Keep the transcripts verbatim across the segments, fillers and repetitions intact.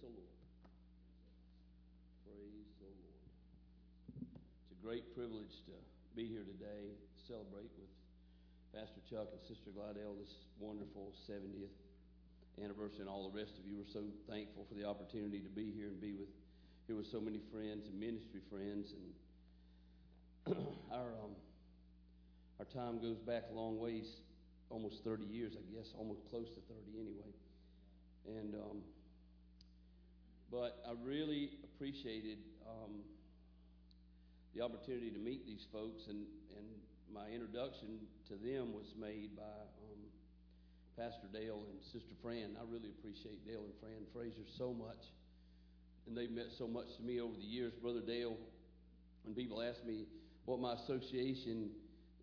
Praise the Lord. Praise the Lord. It's a great privilege to be here today, celebrate with Pastor Chuck and Sister Gladelle this wonderful seventieth anniversary, and all the rest of you. We're so thankful for the opportunity to be here and be with here with so many friends and ministry friends. And our um, our time goes back a long ways, almost thirty years, I guess, almost close to thirty anyway. And um, but I really appreciated um, the opportunity to meet these folks, and and my introduction to them was made by um, Pastor Dale and Sister Fran. I really appreciate Dale and Fran Fraser so much, and they've meant so much to me over the years. Brother Dale, when people ask me what my association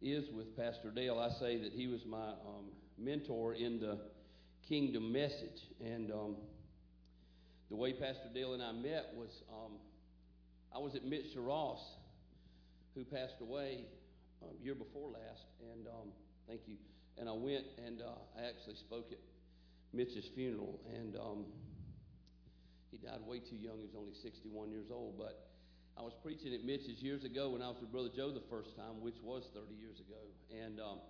is with Pastor Dale, I say that he was my um, mentor in the Kingdom message. And um, the way Pastor Dale and I met was um, I was at Mitch Ross, who passed away um, year before last, and um, thank you. And I went and uh, I actually spoke at Mitch's funeral, and um, he died way too young. He was only sixty-one years old. But I was preaching at Mitch's years ago when I was with Brother Joe the first time, which was thirty years ago. And um,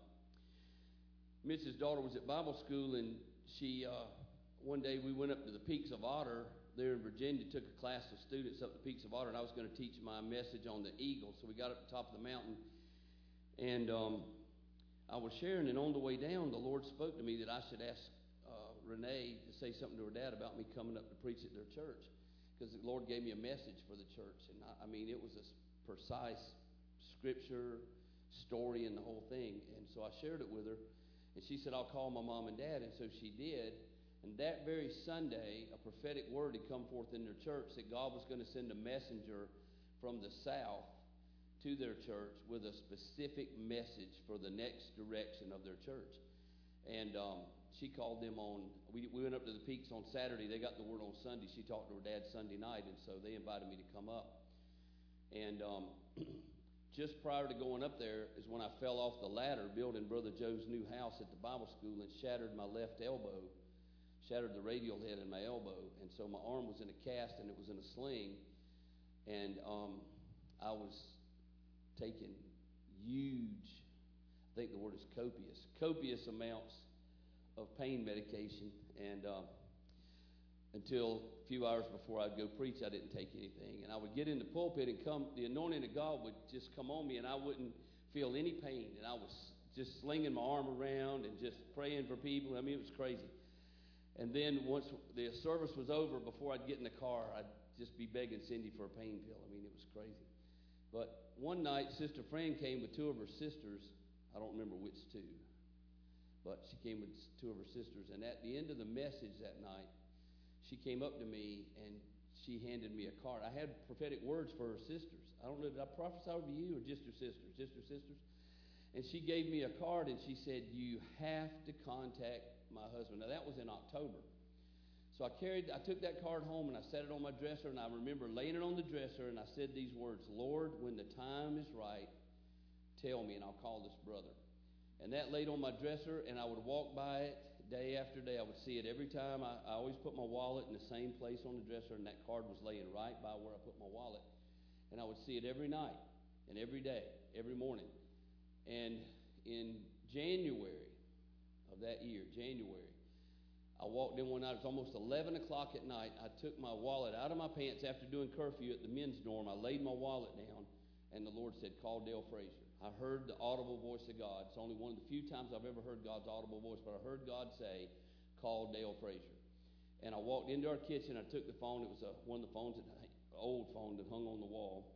Mitch's daughter was at Bible school, and she uh, one day we went up to the Peaks of Otter there in Virginia, took a class of students up to the Peaks of Otter, and I was going to teach my message on the eagle. So we got up to the top of the mountain, and um, I was sharing, and on the way down, the Lord spoke to me that I should ask uh, Renee to say something to her dad about me coming up to preach at their church, because the Lord gave me a message for the church. And I, I mean, it was a precise scripture story and the whole thing. And so I shared it with her, and she said, I'll call my mom and dad. And so she did. And that very Sunday, a prophetic word had come forth in their church that God was going to send a messenger from the south to their church with a specific message for the next direction of their church. And um, she called them on, we, we went up to the Peaks on Saturday. They got the word on Sunday. She talked to her dad Sunday night, and so they invited me to come up. And um, just prior to going up there is when I fell off the ladder building Brother Joe's new house at the Bible school and shattered my left elbow, shattered the radial head in my elbow. And so my arm was in a cast, and it was in a sling. And um, I was taking huge, I think the word is copious, copious amounts of pain medication. And um, until a few hours before I'd go preach, I didn't take anything. And I would get in the pulpit and come, the anointing of God would just come on me, and I wouldn't feel any pain. And I was just slinging my arm around and just praying for people. I mean, it was crazy. And then once the service was over, before I'd get in the car, I'd just be begging Cindy for a pain pill. I mean, it was crazy. But one night, Sister Fran came with two of her sisters. I don't remember which two, but she came with two of her sisters. And at the end of the message that night, she came up to me, and she handed me a card. I had prophetic words for her sisters. I don't know, did I prophesy over you or just your sisters? Just your sisters. And she gave me a card, and she said, you have to contact my husband. Now, that was in October. So I carried, I took that card home, and I set it on my dresser, and I remember laying it on the dresser, and I said these words, Lord, when the time is right, tell me, and I'll call this brother. And that laid on my dresser, and I would walk by it day after day. I would see it every time. I, I always put my wallet in the same place on the dresser, and that card was laying right by where I put my wallet. And I would see it every night and every day, every morning. And in January of that year, January, I walked in one night. It was almost eleven o'clock at night. I took my wallet out of my pants after doing curfew at the men's dorm. I laid my wallet down, and the Lord said, call Dale Frazier. I heard the audible voice of God. It's only one of the few times I've ever heard God's audible voice, but I heard God say, call Dale Frazier. And I walked into our kitchen. I took the phone. It was a, one of the phones, an old phone that hung on the wall.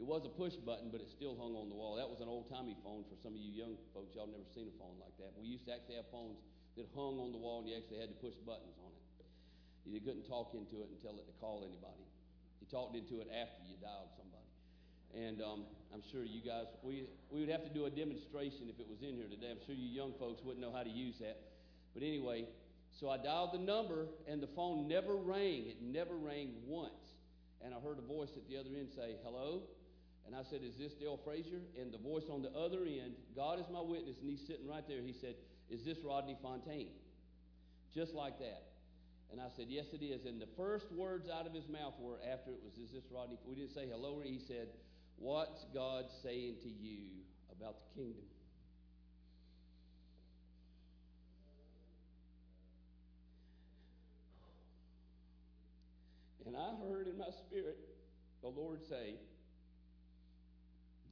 It was a push button, but it still hung on the wall. That was an old-timey phone for some of you young folks. Y'all never seen a phone like that. We used to actually have phones that hung on the wall, and you actually had to push buttons on it. You couldn't talk into it and tell it to call anybody. You talked into it after you dialed somebody. And um, I'm sure you guys, we we would have to do a demonstration if it was in here today. I'm sure you young folks wouldn't know how to use that. But anyway, so I dialed the number, and the phone never rang. It never rang once. And I heard a voice at the other end say, hello? And I said, is this Dale Frazier? And the voice on the other end, God is my witness, and he's sitting right there. He said, is this Rodney Fontaine? Just like that. And I said, yes, it is. And the first words out of his mouth were, after it was, is this Rodney? We didn't say hello. He said, what's God saying to you about the kingdom? And I heard in my spirit the Lord say,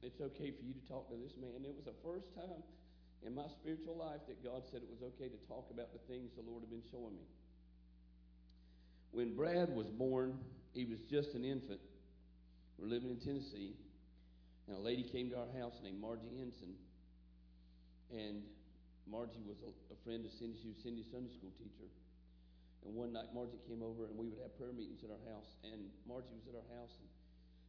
it's okay for you to talk to this man. It was the first time in my spiritual life that God said it was okay to talk about the things the Lord had been showing me. When Brad was born, he was just an infant. We're living in Tennessee, and a lady came to our house named Margie Henson. And Margie was a, a friend of Cindy. She was Cindy's Sunday school teacher. And one night, Margie came over, and we would have prayer meetings at our house. And Margie was at our house, and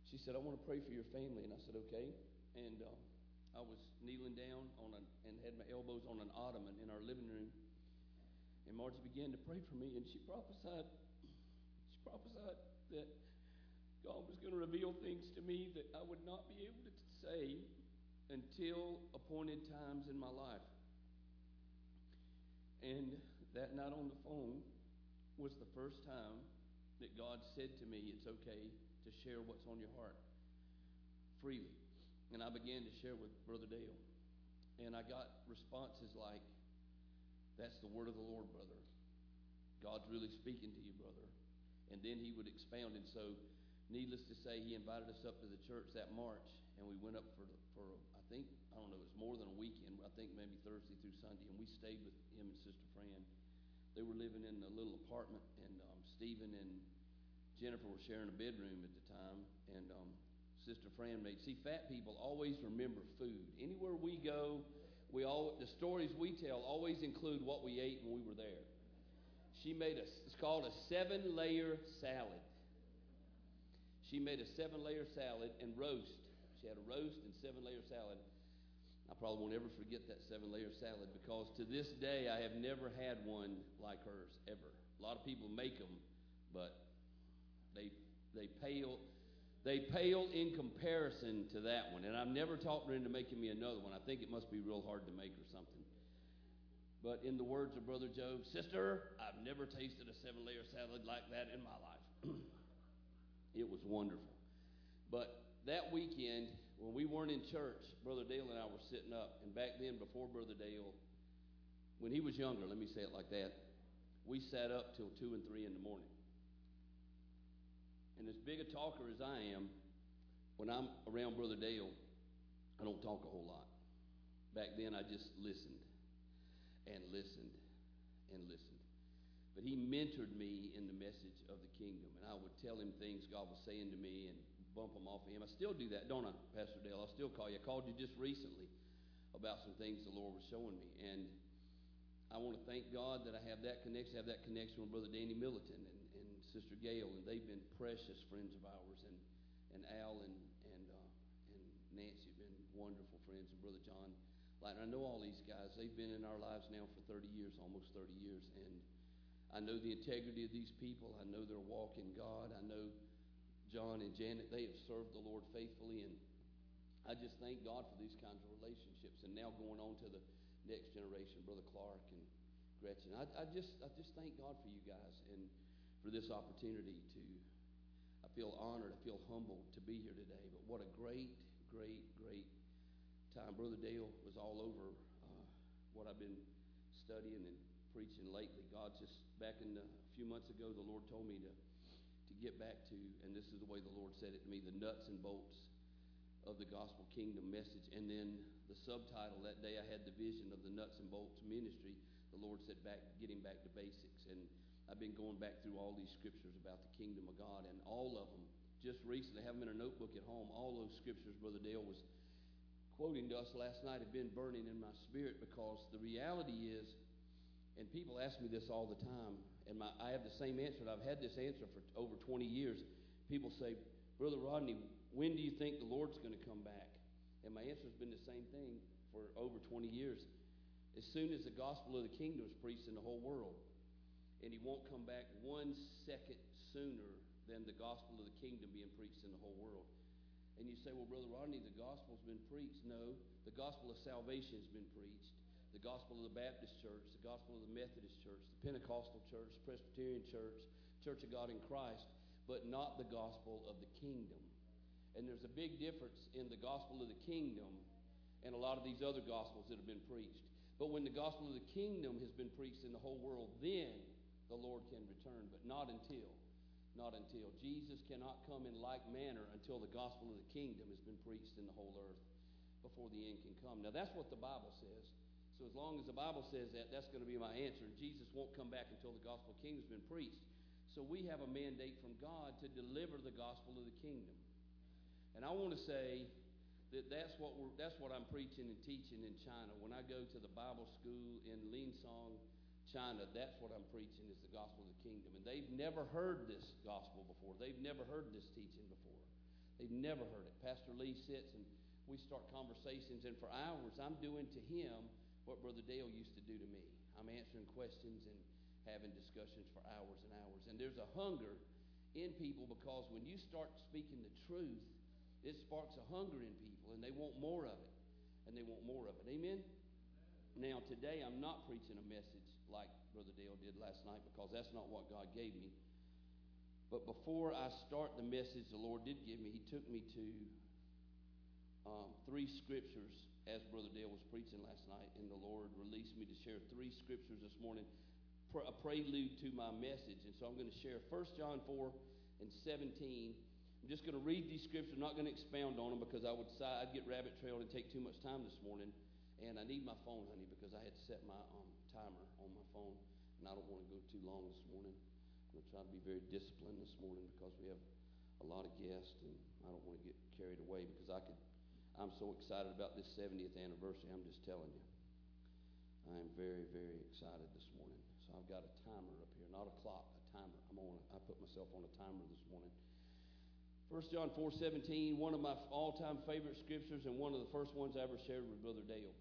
she said, I want to pray for your family. And I said, okay. And uh, I was kneeling down on a, and had my elbows on an ottoman in our living room. And Margie began to pray for me, and she prophesied, she prophesied that God was going to reveal things to me that I would not be able to say until appointed times in my life. And that night on the phone was the first time that God said to me, it's okay to share what's on your heart freely. And I began to share with Brother Dale. And I got responses like, that's the word of the Lord, brother. God's really speaking to you, brother. And then he would expound. And so, needless to say, he invited us up to the church that March. And we went up for, for I think, I don't know, it was more than a weekend. I think maybe Thursday through Sunday. And we stayed with him and Sister Fran. They were living in a little apartment, and um, Stephen and Jennifer were sharing a bedroom at the time, and um, Sister Fran made, see, fat people always remember food. Anywhere we go, we all the stories we tell always include what we ate when we were there. She made a, it's called a seven-layer salad. She made a seven-layer salad and roast. She had a roast and seven-layer salad. I probably won't ever forget that seven-layer salad because to this day I have never had one like hers ever. A lot of people make them, but they they pale they pale in comparison to that one. And I've never talked her into making me another one. I think it must be real hard to make or something. But in the words of Brother Joe, sister, I've never tasted a seven-layer salad like that in my life. It was wonderful. But that weekend, when we weren't in church, Brother Dale and I were sitting up. And back then, before Brother Dale, when he was younger, let me say it like that, we sat up till two and three in the morning. And as big a talker as I am, when I'm around Brother Dale, I don't talk a whole lot. Back then, I just listened and listened and listened. But he mentored me in the message of the kingdom. And I would tell him things God was saying to me and bump them off of him. I still do that, don't I, Pastor Dale? I still call you. I called you just recently about some things the Lord was showing me. And I want to thank God that I have that connection, have that connection with Brother Danny Middleton and, and Sister Gail. And they've been precious friends of ours. And, and Al and and, uh, and Nancy have been wonderful friends. And Brother John Leitner. I know all these guys. They've been in our lives now for thirty years, almost thirty years. And I know the integrity of these people. I know their walk in God. I know John and Janet, they have served the Lord faithfully, and I just thank God for these kinds of relationships. And now going on to the next generation, Brother Clark and Gretchen, I, I just I just thank God for you guys and for this opportunity to. I feel honored, I feel humbled to be here today. But what a great, great, great time! Brother Dale was all over uh, what I've been studying and preaching lately. God just back in the, a few months ago, the Lord told me to. Get back to, and this is the way the Lord said it to me, the nuts and bolts of the gospel kingdom message. And then the subtitle that day, I had the vision of the nuts and bolts ministry. The Lord said, back, getting back to basics. And I've been going back through all these scriptures about the kingdom of God, and all of them, just recently, I have them in a notebook at home. All those scriptures Brother Dale was quoting to us last night have been burning in my spirit, because the reality is, and people ask me this all the time, and my, I have the same answer, and I've had this answer for over twenty years. People say, Brother Rodney, when do you think the Lord's going to come back? And my answer has been the same thing for over twenty years. As soon as the gospel of the kingdom is preached in the whole world, and he won't come back one second sooner than the gospel of the kingdom being preached in the whole world. And you say, well, Brother Rodney, the gospel's been preached. No, the gospel of salvation's been preached. the gospel of the Baptist Church, the gospel of the Methodist Church, the Pentecostal Church, Presbyterian Church, Church of God in Christ, but not the gospel of the kingdom. And there's a big difference in the gospel of the kingdom and a lot of these other gospels that have been preached. But when the gospel of the kingdom has been preached in the whole world, then the Lord can return, but not until. Not until. Jesus cannot come in like manner until the gospel of the kingdom has been preached in the whole earth before the end can come. Now, that's what the Bible says. So as long as the Bible says that, that's going to be my answer. Jesus won't come back until the gospel of the kingdom has been preached. So we have a mandate from God to deliver the gospel of the kingdom. And I want to say that that's what, we're, that's what I'm preaching and teaching in China. When I go to the Bible school in Linsong, China, that's what I'm preaching, is the gospel of the kingdom. And they've never heard this gospel before. They've never heard this teaching before. They've never heard it. Pastor Lee sits and we start conversations, and for hours I'm doing to him what Brother Dale used to do to me. I'm answering questions and having discussions for hours and hours. And there's a hunger in people, because when you start speaking the truth, it sparks a hunger in people, and they want more of it, and they want more of it. Amen? Now, today I'm not preaching a message like Brother Dale did last night, because that's not what God gave me. But before I start the message the Lord did give me, he took me to um, three scriptures as Brother Dale was preaching last night, and the Lord released me to share three scriptures this morning, a prelude to my message. And so I'm going to share First John four and seventeen. I'm just going to read these scriptures. I'm not going to expound on them, because I would I'd get rabbit trailed and take too much time this morning. And I need my phone, honey, because I had set my um, timer on my phone, and I don't want to go too long this morning. I'm going to try to be very disciplined this morning, because we have a lot of guests, and I don't want to get carried away, because I could, I'm so excited about this seventieth anniversary. I'm just telling you. I am very, very excited this morning. So I've got a timer up here, not a clock, a timer. I'm on. I put myself on a timer this morning. First John four seventeen, one of my all-time favorite scriptures, and one of the first ones I ever shared with Brother Dale.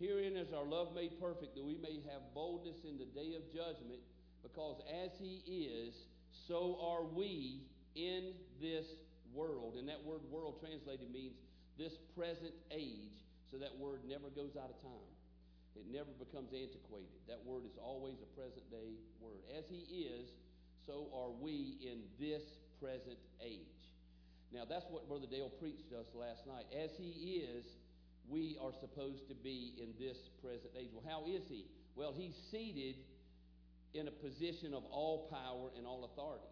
Herein is our love made perfect, that we may have boldness in the day of judgment, because as he is, so are we in this world. And that word world translated means this present age. So that word never goes out of time. It never becomes antiquated. That word is always a present day word. As he is, so are we in this present age. Now, that's what Brother Dale preached to us last night. As he is, we are supposed to be in this present age. Well, how is he? Well, he's seated in a position of all power and all authority.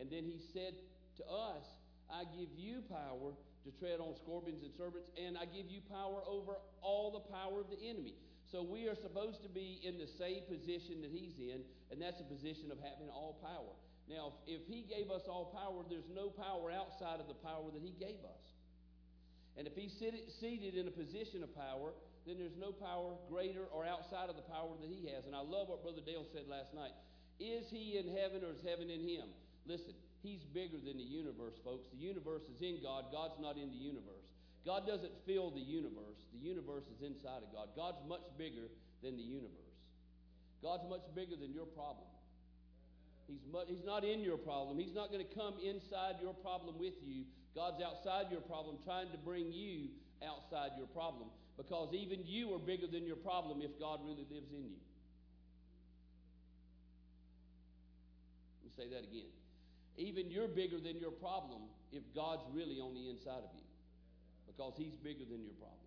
And then he said to us, I give you power to tread on scorpions and serpents, and I give you power over all the power of the enemy. So we are supposed to be in the same position that he's in, and that's a position of having all power. Now, if, if he gave us all power, there's no power outside of the power that he gave us. And if he's sit, seated in a position of power, then there's no power greater or outside of the power that he has. And I love what Brother Dale said last night. Is he in heaven, or is heaven in him? Listen, he's bigger than the universe, folks. The universe is in God. God's not in the universe. God doesn't fill the universe. The universe is inside of God. God's much bigger than the universe. God's much bigger than your problem. He's, much, he's not in your problem. He's not going to come inside your problem with you. God's outside your problem, trying to bring you outside your problem, because even you are bigger than your problem if God really lives in you. Let me say that again. Even you're bigger than your problem if God's really on the inside of you, because he's bigger than your problem.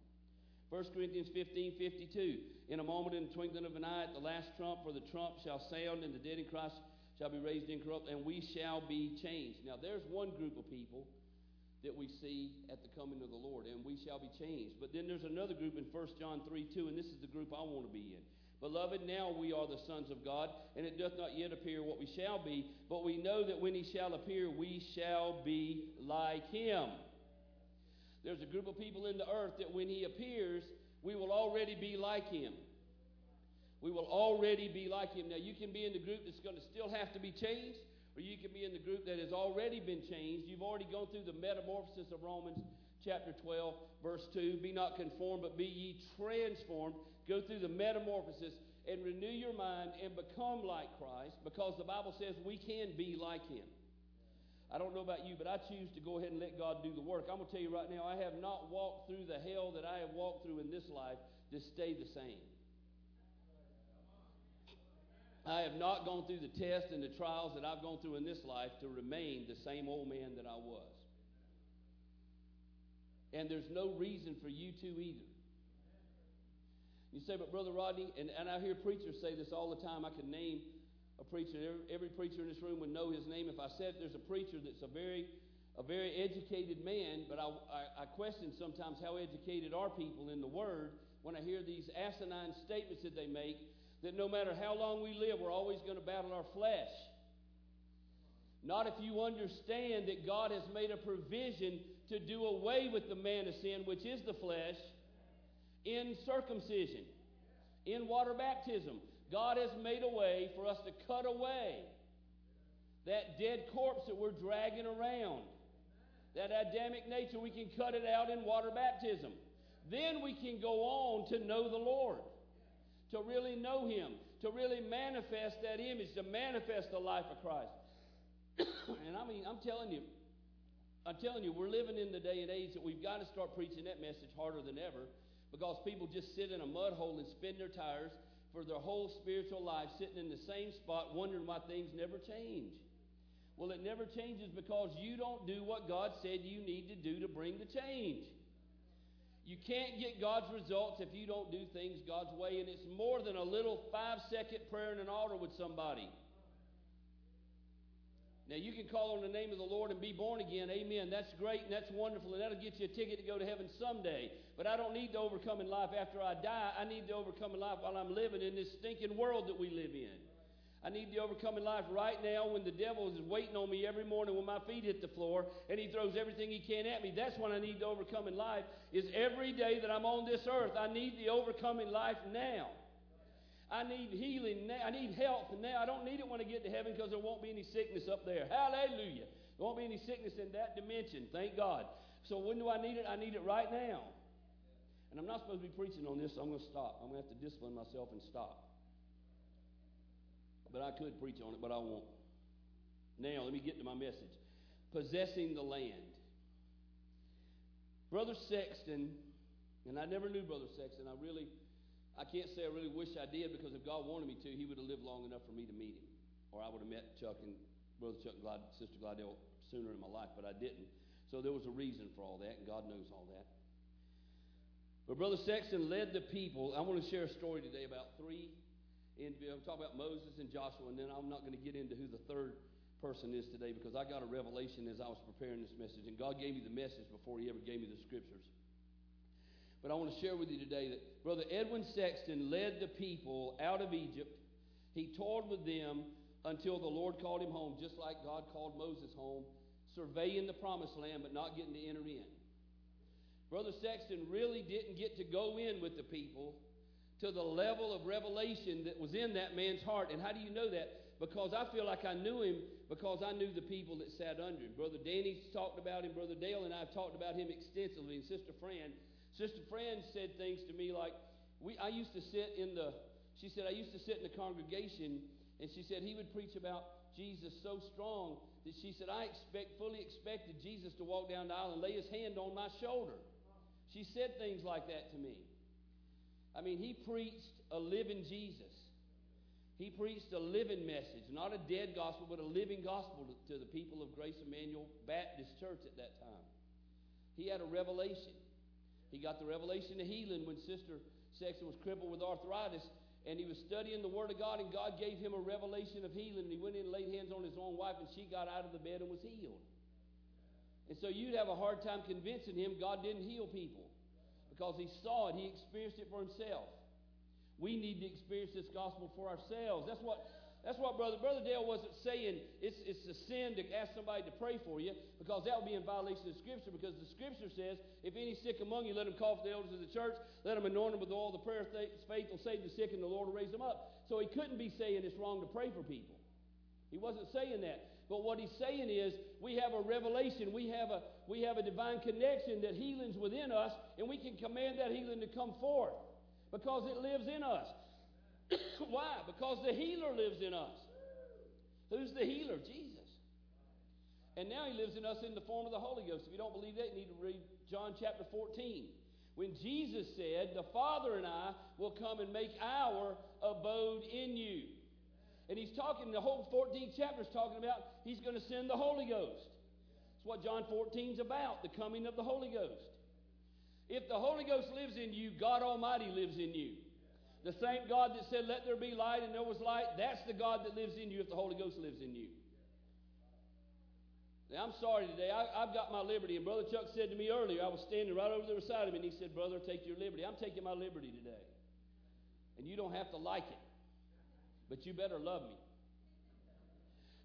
First Corinthians fifteen fifty-two. In a moment, in the twinkling of an eye, at the last trump, for the trump shall sound, and the dead in Christ shall be raised incorrupt, and we shall be changed. Now, there's one group of people that we see at the coming of the Lord, and we shall be changed. But then there's another group in First John three two, and this is the group I want to be in. Beloved, now we are the sons of God, and it doth not yet appear what we shall be, but we know that when he shall appear, we shall be like him. There's a group of people in the earth that when he appears, we will already be like him. We will already be like him. Now, you can be in the group that's going to still have to be changed, or you can be in the group that has already been changed. You've already gone through the metamorphosis of Romans chapter twelve, verse two. Be not conformed, but be ye transformed. Go through the metamorphosis and renew your mind and become like Christ, because the Bible says we can be like him. I don't know about you, but I choose to go ahead and let God do the work. I'm going to tell you right now, I have not walked through the hell that I have walked through in this life just stay the same. I have not gone through the tests and the trials that I've gone through in this life to remain the same old man that I was. And there's no reason for you to either. You say, but Brother Rodney, and, and I hear preachers say this all the time. I could name a preacher. Every, every preacher in this room would know his name. If I said there's a preacher that's a very a very educated man, but I, I, I question sometimes how educated are people in the Word when I hear these asinine statements that they make, that no matter how long we live, we're always going to battle our flesh. Not if you understand that God has made a provision to do away with the man of sin, which is the flesh, in circumcision, in water baptism. God has made a way for us to cut away that dead corpse that we're dragging around. That Adamic nature, we can cut it out in water baptism. Then we can go on to know the Lord, to really know Him, to really manifest that image, to manifest the life of Christ. And I mean, I'm telling you, I'm telling you, we're living in the day and age that we've got to start preaching that message harder than ever, because people just sit in a mud hole and spin their tires for their whole spiritual life, sitting in the same spot, wondering why things never change. Well, it never changes because you don't do what God said you need to do to bring the change. You can't get God's results if you don't do things God's way, and it's more than a little five-second prayer in an altar with somebody. Now, you can call on the name of the Lord and be born again. Amen. That's great and that's wonderful, and that'll get you a ticket to go to heaven someday. But I don't need the overcoming life after I die. I need the overcoming life while I'm living in this stinking world that we live in. I need the overcoming life right now when the devil is waiting on me every morning when my feet hit the floor and he throws everything he can at me. That's when I need the overcoming life, is every day that I'm on this earth. I need the overcoming life now. I need healing now. I need health now. I don't need it when I get to heaven, because there won't be any sickness up there. Hallelujah. There won't be any sickness in that dimension. Thank God. So when do I need it? I need it right now. And I'm not supposed to be preaching on this, so I'm going to stop. I'm going to have to discipline myself and stop. But I could preach on it, but I won't. Now, let me get to my message. Possessing the land. Brother Sexton, and I never knew Brother Sexton. I really... I can't say I really wish I did, because if God wanted me to, He would have lived long enough for me to meet Him. Or I would have met Chuck and Brother Chuck and Glad, Sister Gladelle sooner in my life, but I didn't. So there was a reason for all that, and God knows all that. But Brother Sexton led the people. I want to share a story today about three. And I'm talking about Moses and Joshua, and then I'm not going to get into who the third person is today, because I got a revelation as I was preparing this message, and God gave me the message before He ever gave me the scriptures. But I want to share with you today that Brother Edwin Sexton led the people out of Egypt. He toured with them until the Lord called him home, just like God called Moses home, surveying the promised land but not getting to enter in. Brother Sexton really didn't get to go in with the people to the level of revelation that was in that man's heart. And how do you know that? Because I feel like I knew him, because I knew the people that sat under him. Brother Danny's talked about him. Brother Dale and I have talked about him extensively. And Sister Fran... Sister Fran said things to me like, "We, I used to sit in the, she said, I used to sit in the congregation, and she said he would preach about Jesus so strong that she said, I expect, fully expected Jesus to walk down the aisle and lay his hand on my shoulder." She said things like that to me. I mean, he preached a living Jesus. He preached a living message, not a dead gospel, but a living gospel to, to the people of Grace Emmanuel Baptist Church at that time. He had a revelation. He got the revelation of healing when Sister Sexton was crippled with arthritis, and he was studying the Word of God, and God gave him a revelation of healing, and he went in and laid hands on his own wife, and she got out of the bed and was healed. And so you'd have a hard time convincing him God didn't heal people, because he saw it. He experienced it for himself. We need to experience this gospel for ourselves. That's what... That's why Brother, Brother Dale wasn't saying it's, it's a sin to ask somebody to pray for you, because that would be in violation of Scripture, because the Scripture says, if any sick among you, let him call for the elders of the church, let him anoint him with all the prayer of faith will save the sick, and the Lord will raise them up. So he couldn't be saying it's wrong to pray for people. He wasn't saying that. But what he's saying is, we have a revelation, we have a, we have a divine connection that healing's within us, and we can command that healing to come forth, because it lives in us. Why? Because the healer lives in us. Who's the healer? Jesus. And now he lives in us in the form of the Holy Ghost. If you don't believe that, you need to read John chapter fourteen, when Jesus said, the Father and I will come and make our abode in you. And he's talking, the whole fourteenth chapter is talking about he's going to send the Holy Ghost. That's what John fourteen is about, the coming of the Holy Ghost. If the Holy Ghost lives in you, God Almighty lives in you. The same God that said, let there be light, and there was light, that's the God that lives in you if the Holy Ghost lives in you. Now, I'm sorry today. I, I've got my liberty. And Brother Chuck said to me earlier, I was standing right over the side of him, and he said, brother, take your liberty. I'm taking my liberty today. And you don't have to like it, but you better love me.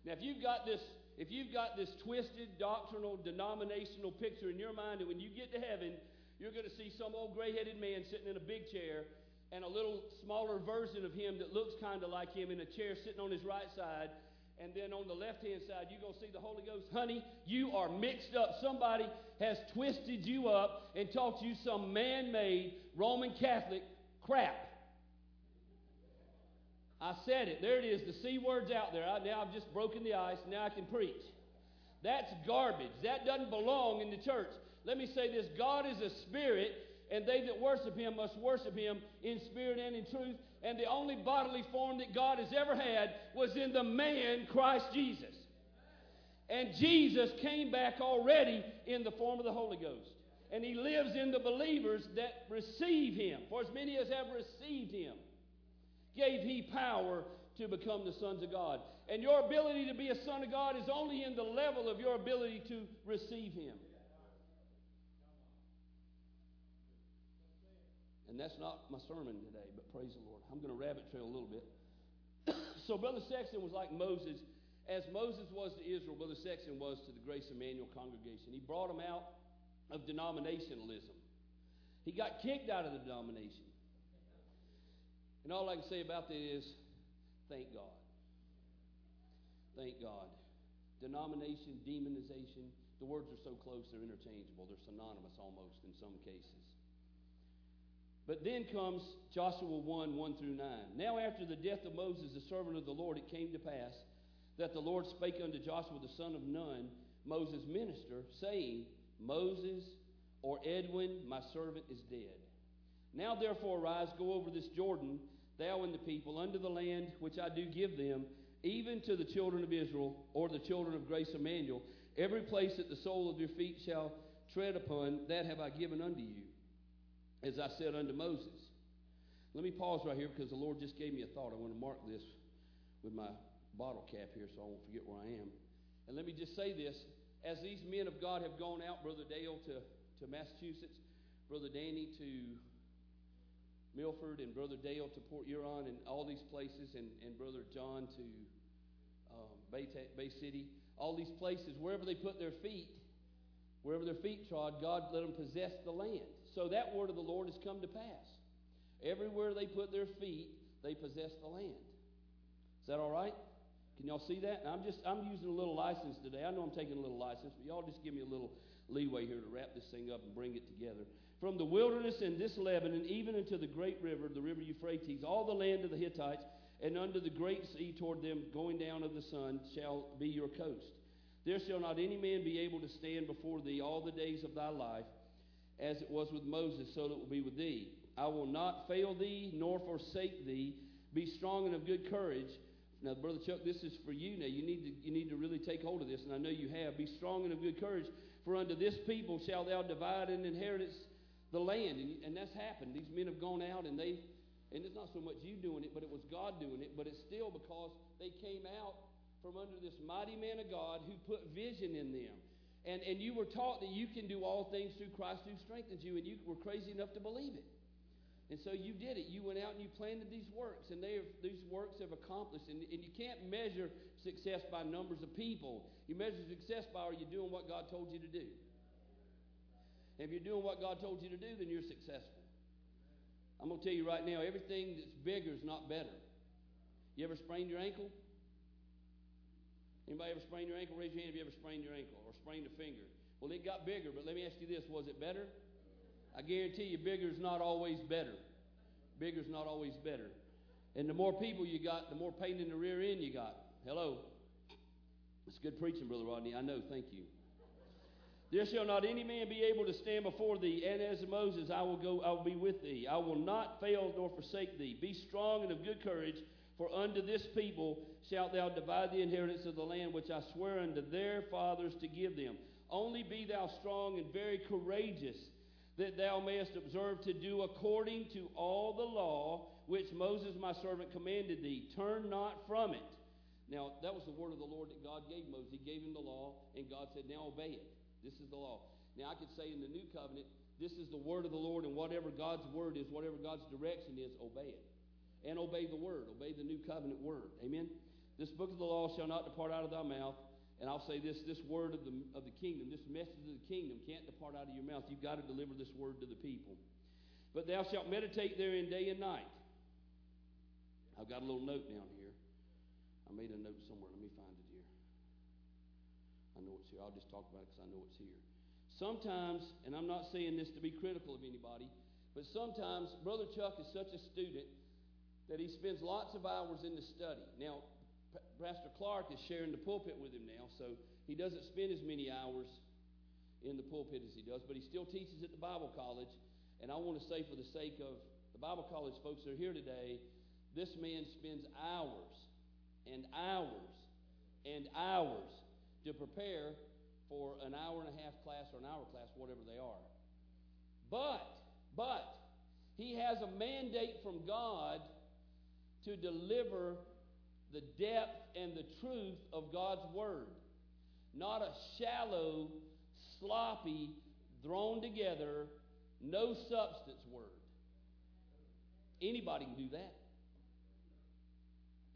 Now, if you've got this, if you've got this twisted, doctrinal, denominational picture in your mind that when you get to heaven, you're going to see some old gray-headed man sitting in a big chair and a little smaller version of him that looks kind of like him in a chair sitting on his right side, and then on the left-hand side, you're going to see the Holy Ghost. Honey, you are mixed up. Somebody has twisted you up and taught you some man-made Roman Catholic crap. I said it. There it is. The C word's out there. I, now I've just broken the ice. Now I can preach. That's garbage. That doesn't belong in the church. Let me say this. God is a spirit, and they that worship him must worship him in spirit and in truth. And the only bodily form that God has ever had was in the man, Christ Jesus. And Jesus came back already in the form of the Holy Ghost. And he lives in the believers that receive him. For as many as have received him, gave he power to become the sons of God. And your ability to be a son of God is only in the level of your ability to receive him. And that's not my sermon today, but praise the Lord. I'm going to rabbit trail a little bit. So Brother Sexton was like Moses. As Moses was to Israel, Brother Sexton was to the Grace Emmanuel congregation. He brought them out of denominationalism. He got kicked out of the denomination. And all I can say about that is, thank God. Thank God. Denomination, demonization, the words are so close, they're interchangeable. They're synonymous almost in some cases. But then comes Joshua one, one through nine. Now after the death of Moses, the servant of the Lord, it came to pass that the Lord spake unto Joshua, the son of Nun, Moses' minister, saying, Moses or Edwin, my servant, is dead. Now therefore arise, go over this Jordan, thou and the people, unto the land which I do give them, even to the children of Israel, or the children of Grace Emmanuel. Every place that the sole of your feet shall tread upon, that have I given unto you, as I said unto Moses. Let me pause right here because the Lord just gave me a thought. I want to mark this with my bottle cap here so I won't forget where I am. And let me just say this. As these men of God have gone out, Brother Dale to, to Massachusetts, Brother Danny to Milford, and Brother Dale to Port Huron, and all these places, and, and Brother John to um, Bay, Ta- Bay City, all these places, wherever they put their feet, wherever their feet trod, God let them possess the land. So that word of the Lord has come to pass. Everywhere they put their feet, they possess the land. Is that all right? Can y'all see that? And I'm just I'm using a little license today. I know I'm taking a little license, but y'all just give me a little leeway here to wrap this thing up and bring it together. From the wilderness and this Lebanon, even unto the great river, the river Euphrates, all the land of the Hittites, and under the great sea toward them, going down of the sun, shall be your coast. There shall not any man be able to stand before thee all the days of thy life. As it was with Moses, so it will be with thee. I will not fail thee, nor forsake thee. Be strong and of good courage. Now, Brother Chuck, this is for you now. You need to, you need to really take hold of this, and I know you have. Be strong and of good courage, for unto this people shall thou divide an inheritance the land. And, and that's happened. These men have gone out, and they, and it's not so much you doing it, but it was God doing it. But it's still because they came out from under this mighty man of God who put vision in them. And and you were taught that you can do all things through Christ who strengthens you, and you were crazy enough to believe it. And so you did it. You went out and you planted these works, and they have, these works have accomplished. And, and you can't measure success by numbers of people. You measure success by, are you doing what God told you to do? And if you're doing what God told you to do, then you're successful. I'm going to tell you right now, everything that's bigger is not better. You ever sprained your ankle? Anybody ever sprained your ankle? Raise your hand if you ever sprained your ankle or sprained a finger. Well, it got bigger, but let me ask you this. Was it better? I guarantee you, bigger is not always better. Bigger is not always better. And the more people you got, the more pain in the rear end you got. Hello. It's good preaching, Brother Rodney. I know. Thank you. There shall not any man be able to stand before thee, and as Moses I will go, I will be with thee. I will not fail nor forsake thee. Be strong and of good courage, for unto this people shalt thou divide the inheritance of the land which I swear unto their fathers to give them. Only be thou strong and very courageous, that thou mayest observe to do according to all the law which Moses my servant commanded thee. Turn not from it. Now, that was the word of the Lord that God gave Moses. He gave him the law, and God said, now obey it. This is the law. Now, I could say in the new covenant, this is the word of the Lord, and whatever God's word is, whatever God's direction is, obey it. And obey the word. Obey the new covenant word. Amen? This book of the law shall not depart out of thy mouth. And I'll say this, this word of the, of the kingdom, this message of the kingdom can't depart out of your mouth. You've got to deliver this word to the people. But thou shalt meditate therein day and night. I've got a little note down here. I made a note somewhere. Let me find it here. I know it's here. I'll just talk about it because I know it's here. Sometimes, and I'm not saying this to be critical of anybody, but sometimes Brother Chuck is such a student that he spends lots of hours in the study. Now, Pastor Clark is sharing the pulpit with him now, so he doesn't spend as many hours in the pulpit as he does, but he still teaches at the Bible college. And I want to say, for the sake of the Bible college folks that are here today, this man spends hours and hours and hours to prepare for an hour and a half class or an hour class, whatever they are. But, but, he has a mandate from God to deliver the depth and the truth of God's word. Not a shallow, sloppy, thrown together, no substance word. Anybody can do that.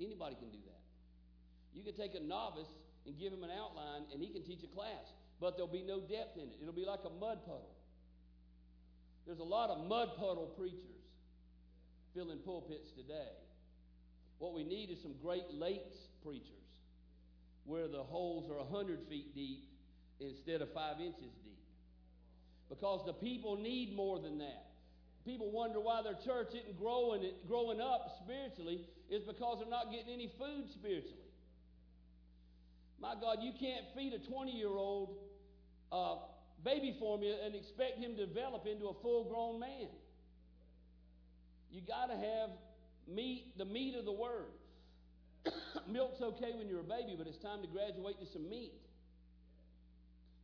Anybody can do that. You can take a novice and give him an outline, and he can teach a class, but there'll be no depth in it. It'll be like a mud puddle. There's a lot of mud puddle preachers filling pulpits today. What we need is some Great Lakes preachers, where the holes are one hundred feet deep instead of five inches deep. Because the people need more than that. People wonder why their church isn't growing, growing up spiritually is because they're not getting any food spiritually. My God, you can't feed a twenty-year-old uh, baby formula and expect him to develop into a full-grown man. You got to have meat, the meat of the word. Milk's okay when you're a baby, but it's time to graduate to some meat.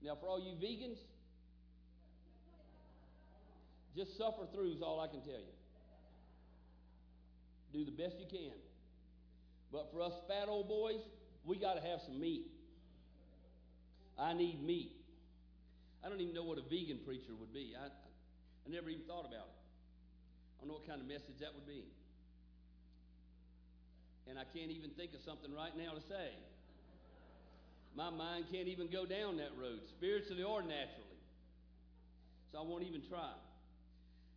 Now, for all you vegans, just suffer through is all I can tell you. Do the best you can. But for us fat old boys, we got to have some meat. I need meat. I don't even know what a vegan preacher would be. I, I never even thought about it. I don't know what kind of message that would be. And I can't even think of something right now to say. My mind can't even go down that road, spiritually or naturally. So I won't even try.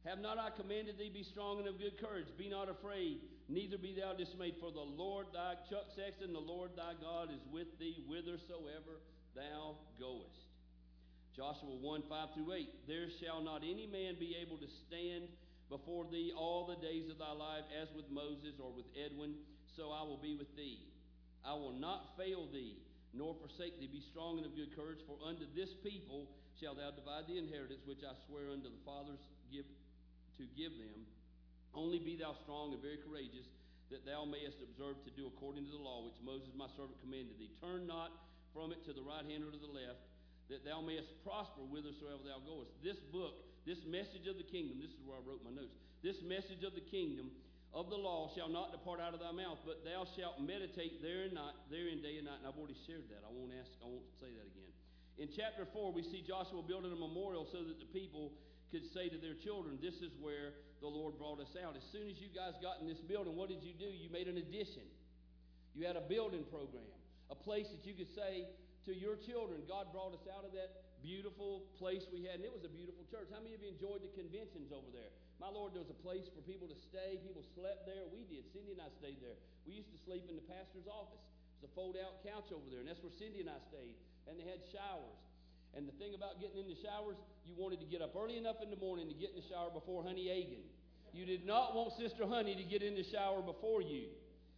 Have not I commanded thee, be strong and of good courage. Be not afraid, neither be thou dismayed. For the Lord thy, Chuck Sexton, the Lord thy God is with thee whithersoever thou goest. Joshua one, five through eight. There shall not any man be able to stand before thee all the days of thy life, as with Moses or with Edwin, so I will be with thee. I will not fail thee, nor forsake thee. Be strong and of good courage, for unto this people shalt thou divide the inheritance, which I swear unto the fathers give to give them. Only be thou strong and very courageous, that thou mayest observe to do according to the law, which Moses my servant commanded thee. Turn not from it to the right hand or to the left, that thou mayest prosper whithersoever thou goest. This book, this message of the kingdom, this is where I wrote my notes, this message of the kingdom of the law shall not depart out of thy mouth, but thou shalt meditate therein, night, therein day and night. And I've already shared that. I won't ask. I won't say that again. In chapter four, we see Joshua building a memorial so that the people could say to their children, this is where the Lord brought us out. As soon as you guys got in this building, what did you do? You made an addition. You had a building program, a place that you could say to your children, God brought us out of that beautiful place we had, and it was a beautiful church. How many of you enjoyed the conventions over there? My Lord, there was a place for people to stay. People slept there. We did. Cindy and I stayed there. We used to sleep in the pastor's office. There's a fold-out couch over there, and that's where Cindy and I stayed, and they had showers. And the thing about getting in the showers, you wanted to get up early enough in the morning to get in the shower before Honey Agin. You did not want Sister Honey to get in the shower before you,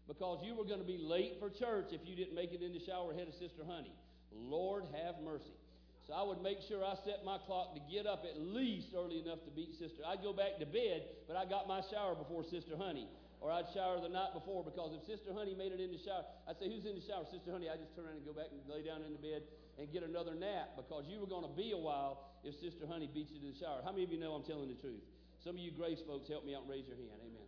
because you were going to be late for church if you didn't make it in the shower ahead of Sister Honey. Lord have mercy. So I would make sure I set my clock to get up at least early enough to beat Sister. I'd go back to bed, but I got my shower before Sister Honey. Or I'd shower the night before, because if Sister Honey made it in the shower, I'd say, who's in the shower? Sister Honey. I'd just turn around and go back and lay down in the bed and get another nap, because you were going to be a while if Sister Honey beats you to the shower. How many of you know I'm telling the truth? Some of you Grace folks, help me out and raise your hand. Amen.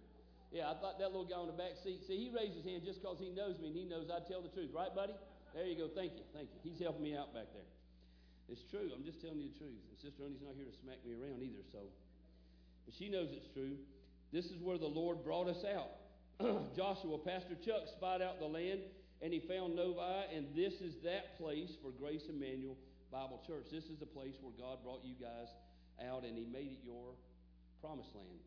Yeah, I thought that little guy on the back seat. See, he raised his hand just because he knows me, and he knows I tell the truth. Right, buddy? There you go. Thank you. Thank you. He's helping me out back there. It's true. I'm just telling you the truth. And Sister Honey's not here to smack me around either, so. But she knows it's true. This is where the Lord brought us out. Joshua, Pastor Chuck, spied out the land, and he found Novi, and this is that place for Grace Emmanuel Bible Church. This is the place where God brought you guys out, and he made it your promised land.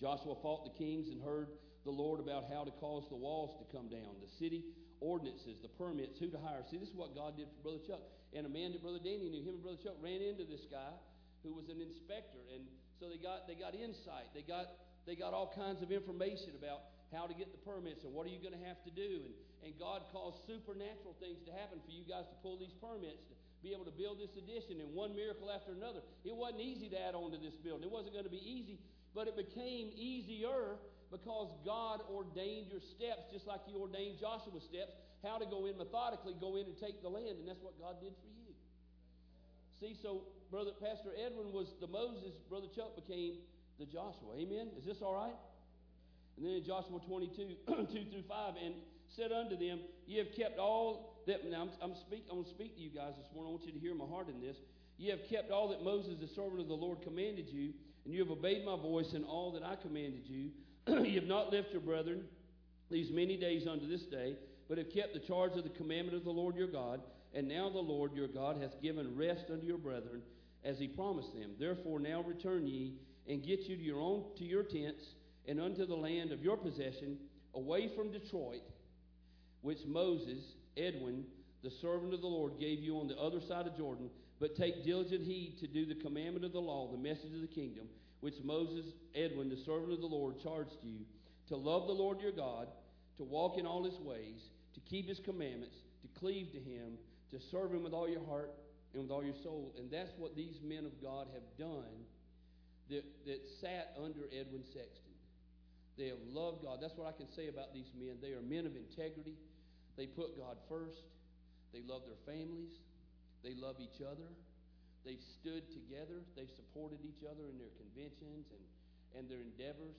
Joshua fought the kings and heard the Lord about how to cause the walls to come down, the city ordinances, the permits, who to hire. See, this is what God did for Brother Chuck. And a man that Brother Danny knew, him and Brother Chuck ran into this guy who was an inspector, and so they got they got insight. They got... They got all kinds of information about how to get the permits and what are you going to have to do. And, and God caused supernatural things to happen for you guys to pull these permits, to be able to build this addition, and one miracle after another. It wasn't easy to add on to this building. It wasn't going to be easy, but it became easier because God ordained your steps, just like he ordained Joshua's steps, how to go in methodically, go in and take the land, and that's what God did for you. See, so Brother Pastor Edwin was the Moses, Brother Chuck became the Joshua. Amen? Is this all right? And then in Joshua twenty-two, two through five, and said unto them, ye have kept all that... Now, I'm, I'm, speak, I'm going to speak to you guys this morning. I want you to hear my heart in this. Ye have kept all that Moses, the servant of the Lord, commanded you, and you have obeyed my voice in all that I commanded you. Ye have not left your brethren these many days unto this day, but have kept the charge of the commandment of the Lord your God. And now the Lord your God hath given rest unto your brethren, as he promised them. Therefore now return ye, and get you to your own to your tents, and unto the land of your possession, away from Detroit, which Moses, Edwin, the servant of the Lord, gave you on the other side of Jordan. But take diligent heed to do the commandment of the law, the message of the kingdom, which Moses, Edwin, the servant of the Lord, charged you, to love the Lord your God, to walk in all his ways, to keep his commandments, to cleave to him, to serve him with all your heart and with all your soul. And that's what these men of God have done that, that sat under Edwin Sexton. They have loved God. That's what I can say about these men. They are men of integrity. They put God first. They love their families. They love each other. They've stood together. They've supported each other in their conventions and, and their endeavors.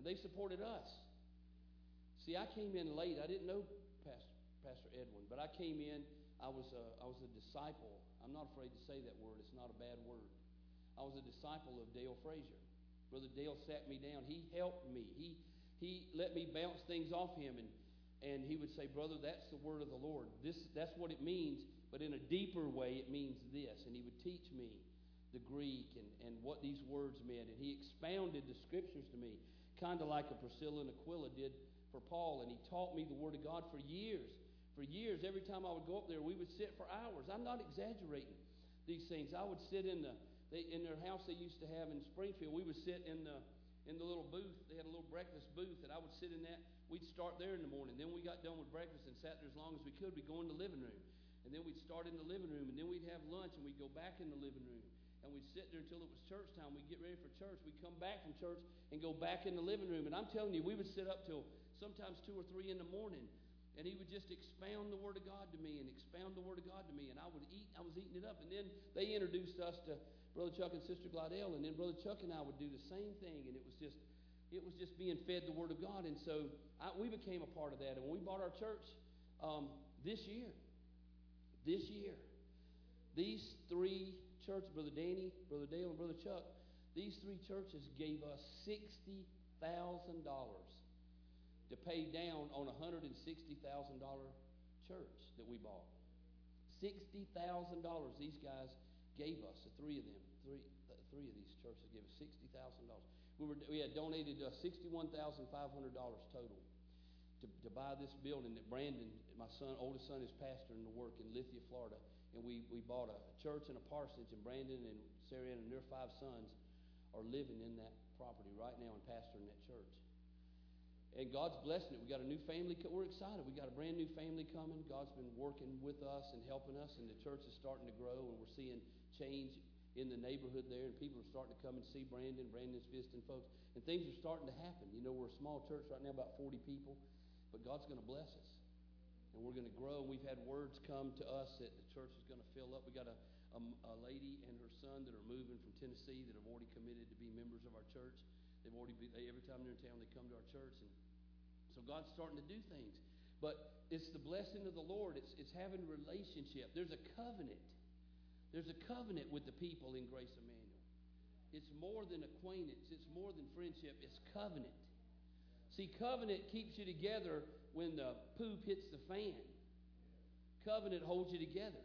And they supported us. See, I came in late. I didn't know Pastor, Pastor Edwin, but I came in. I was, a, I was a disciple. I'm not afraid to say that word. It's not a bad word. I was a disciple of Dale Frazier. Brother Dale sat me down. He helped me. He he let me bounce things off him, and, and he would say, brother, that's the word of the Lord. This That's what it means, but in a deeper way, it means this. And he would teach me the Greek and, and what these words meant, and he expounded the scriptures to me, kind of like a Priscilla and Aquila did for Paul, and he taught me the word of God for years. For years, every time I would go up there, we would sit for hours. I'm not exaggerating these things. I would sit in the they, in their house they used to have in Springfield. We would sit in the in the little booth. They had a little breakfast booth, and I would sit in that. We'd start there in the morning. Then we got done with breakfast and sat there as long as we could. We'd go in the living room, and then we'd start in the living room, and then we'd have lunch, and we'd go back in the living room, and we'd sit there until it was church time. We'd get ready for church. We'd come back from church and go back in the living room. And I'm telling you, we would sit up till sometimes two or three in the morning. And he would just expound the Word of God to me and expound the Word of God to me. And I would eat. I was eating it up. And then they introduced us to Brother Chuck and Sister Gladelle. And then Brother Chuck and I would do the same thing. And it was just it was just being fed the Word of God. And so I, we became a part of that. And when we bought our church um, this year, this year, these three churches, Brother Danny, Brother Dale, and Brother Chuck, these three churches gave us sixty thousand dollars. To pay down on a hundred and sixty thousand dollar church that we bought. Sixty thousand dollars these guys gave us. The three of them, three th- three of these churches gave us sixty thousand dollars. We were we had donated us sixty one thousand five hundred dollars total to, to buy this building that Brandon, my son, oldest son, is pastoring the work in Lithia, Florida, and we we bought a church and a parsonage, and Brandon and Sarah Ann and their five sons are living in that property right now and pastoring that church. And God's blessing it. We got a new family. We're excited. We got a brand new family coming. God's been working with us and helping us, and the church is starting to grow, and we're seeing change in the neighborhood there, and people are starting to come and see Brandon. Brandon's visiting folks, and things are starting to happen. You know, we're a small church right now, about forty people, but God's going to bless us, and we're going to grow. And we've had words come to us that the church is going to fill up. We got a, a, a lady and her son that are moving from Tennessee that have already committed to be members of our church. They've already been, they, every time they're in town, they come to our church, and so God's starting to do things. But it's the blessing of the Lord. It's it's having relationship. There's a covenant. There's a covenant with the people in Grace Emmanuel. It's more than acquaintance. It's more than friendship. It's covenant. See, covenant keeps you together when the poop hits the fan. Covenant holds you together.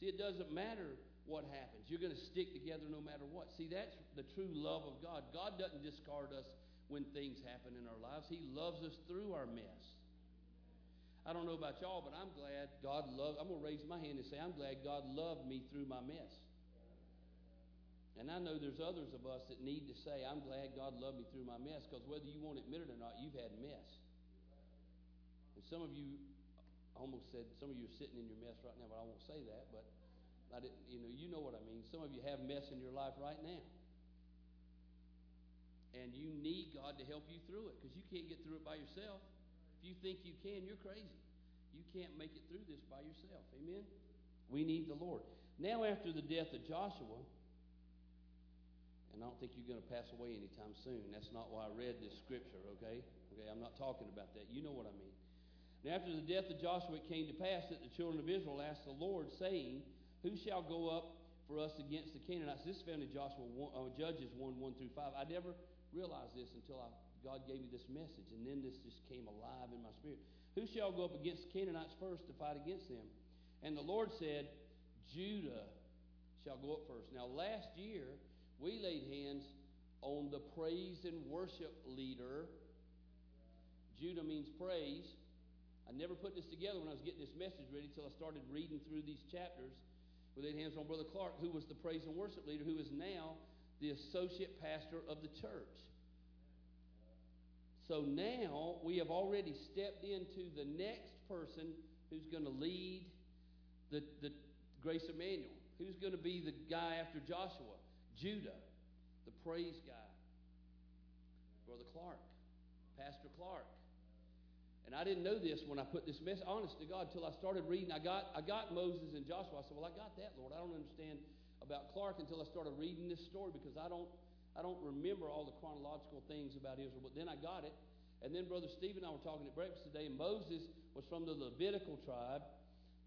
See, it doesn't matter what happens. You're going to stick together no matter what. See, that's the true love of God. God doesn't discard us when things happen in our lives. He loves us through our mess. I don't know about y'all, but I'm glad God loved. I'm going to raise my hand and say, I'm glad God loved me through my mess. And I know there's others of us that need to say, I'm glad God loved me through my mess, because whether you want to admit it or not, you've had mess. And some of you, I almost said, some of you are sitting in your mess right now, but I won't say that, but I didn't, you know, you know what I mean. Some of you have mess in your life right now. And you need God to help you through it, because you can't get through it by yourself. If you think you can, you're crazy. You can't make it through this by yourself. Amen? We need the Lord. Now, after the death of Joshua, and I don't think you're going to pass away anytime soon. That's not why I read this scripture, okay? Okay, I'm not talking about that. You know what I mean. Now, after the death of Joshua, it came to pass that the children of Israel asked the Lord, saying, who shall go up for us against the Canaanites? This is found in Joshua one, uh, Judges one, one through five. I never realized this until I, God gave me this message, and then this just came alive in my spirit. Who shall go up against the Canaanites first to fight against them? And the Lord said, Judah shall go up first. Now, last year, we laid hands on the praise and worship leader. Judah means praise. I never put this together when I was getting this message ready until I started reading through these chapters. We laid hands on Brother Clark, who was the praise and worship leader, who is now the associate pastor of the church. So now we have already stepped into the next person who's going to lead the, the Grace Emmanuel. Who's going to be the guy after Joshua? Judah, the praise guy. Brother Clark, Pastor Clark. And I didn't know this when I put this message, honest to God, until I started reading. I got I got Moses and Joshua. I said, well, I got that, Lord. I don't understand about Clark until I started reading this story, because I don't I don't remember all the chronological things about Israel. But then I got it. And then Brother Steve and I were talking at breakfast today, and Moses was from the Levitical tribe,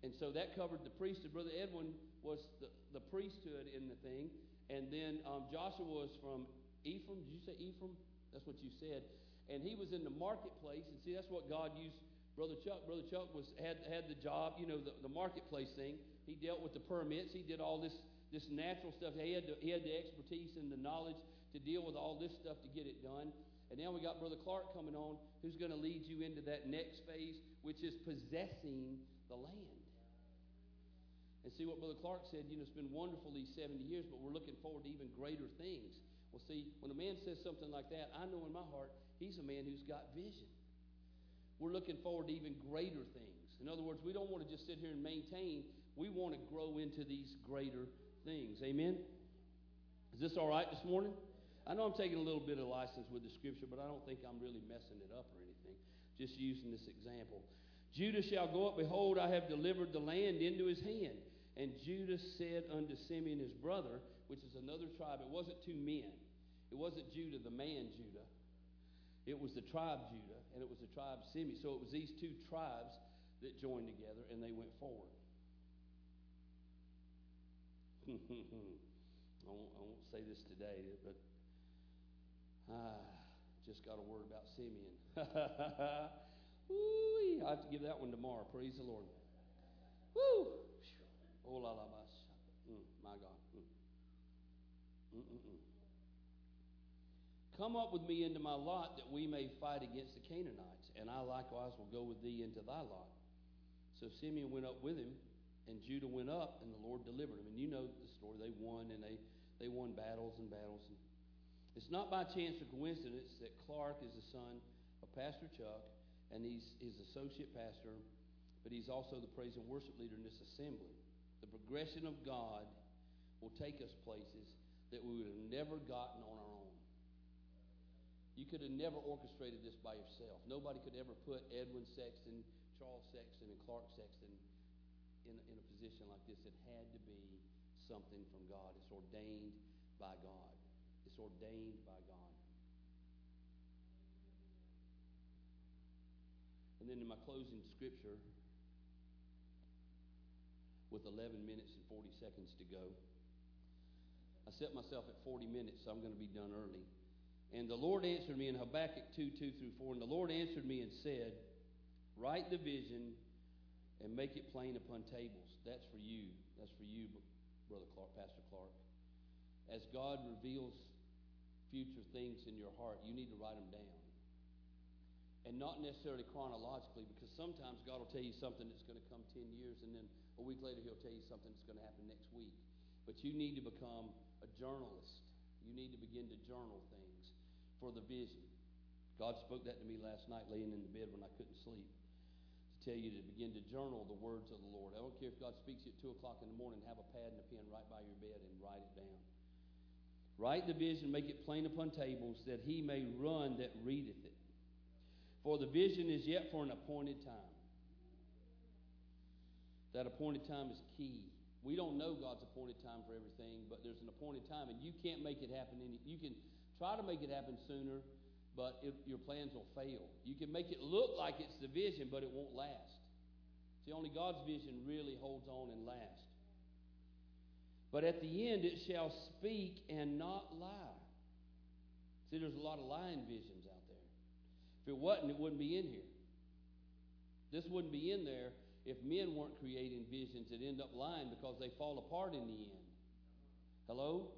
and so that covered the priesthood. Brother Edwin was the, the priesthood in the thing. And then um, Joshua was from Ephraim. Did you say Ephraim? That's what you said. And he was in the marketplace. And see, that's what God used Brother Chuck. Brother Chuck was had had the job, you know, the, the marketplace thing. He dealt with the permits. He did all this this natural stuff. He had, to, he had the expertise and the knowledge to deal with all this stuff to get it done. And now we got Brother Clark coming on, who's going to lead you into that next phase, which is possessing the land. And see what Brother Clark said, you know, it's been wonderful these seventy years, but we're looking forward to even greater things. Well, see, when a man says something like that, I know in my heart, he's a man who's got vision. We're looking forward to even greater things. In other words, we don't want to just sit here and maintain. We want to grow into these greater things. Amen? Is this all right this morning? I know I'm taking a little bit of license with the scripture, but I don't think I'm really messing it up or anything. Just using this example. Judah shall go up. Behold, I have delivered the land into his hand. And Judah said unto Simeon his brother, which is another tribe. It wasn't two men. It wasn't Judah, the man Judah. It was the tribe Judah, and it was the tribe Simeon. So it was these two tribes that joined together, and they went forward. I, won't, I won't say this today, but I just got a word about Simeon. Woo-wee. I have to give that one tomorrow. Praise the Lord. Woo! Oh, la, la, la. Mm, my God. Mm. Mm-mm-mm. Come up with me into my lot that we may fight against the Canaanites, and I likewise will go with thee into thy lot. So Simeon went up with him, and Judah went up, and the Lord delivered him. And you know the story. They won, and they, they won battles and battles. And it's not by chance or coincidence that Clark is the son of Pastor Chuck, and he's his associate pastor, but he's also the praise and worship leader in this assembly. The progression of God will take us places that we would have never gotten on our own. You could have never orchestrated this by yourself. Nobody could ever put Edwin Sexton, Charles Sexton, and Clark Sexton in, in a position like this. It had to be something from God. It's ordained by God. It's ordained by God. And then in my closing scripture, with eleven minutes and forty seconds to go, I set myself at forty minutes, so I'm going to be done early. And the Lord answered me in Habakkuk two, two through four, and the Lord answered me and said, write the vision and make it plain upon tables. That's for you. That's for you, Brother Clark, Pastor Clark. As God reveals future things in your heart, you need to write them down. And not necessarily chronologically, because sometimes God will tell you something that's going to come ten years, and then a week later he'll tell you something that's going to happen next week. But you need to become a journalist. You need to begin to journal things for the vision. God spoke that to me last night laying in the bed when I couldn't sleep, to tell you to begin to journal the words of the Lord. I don't care if God speaks to you at two o'clock in the morning, have a pad and a pen right by your bed and write it down. Write the vision, make it plain upon tables, that he may run that readeth it. For the vision is yet for an appointed time. That appointed time is key. We don't know God's appointed time for everything, but there's an appointed time, and you can't make it happen. Any, you can try to make it happen sooner, but it, your plans will fail. You can make it look like it's the vision, but it won't last. See, only God's vision really holds on and lasts. But at the end it shall speak and not lie. See, there's a lot of lying visions out there. If it wasn't, it wouldn't be in here. This wouldn't be in there if men weren't creating visions that end up lying because they fall apart in the end. Hello?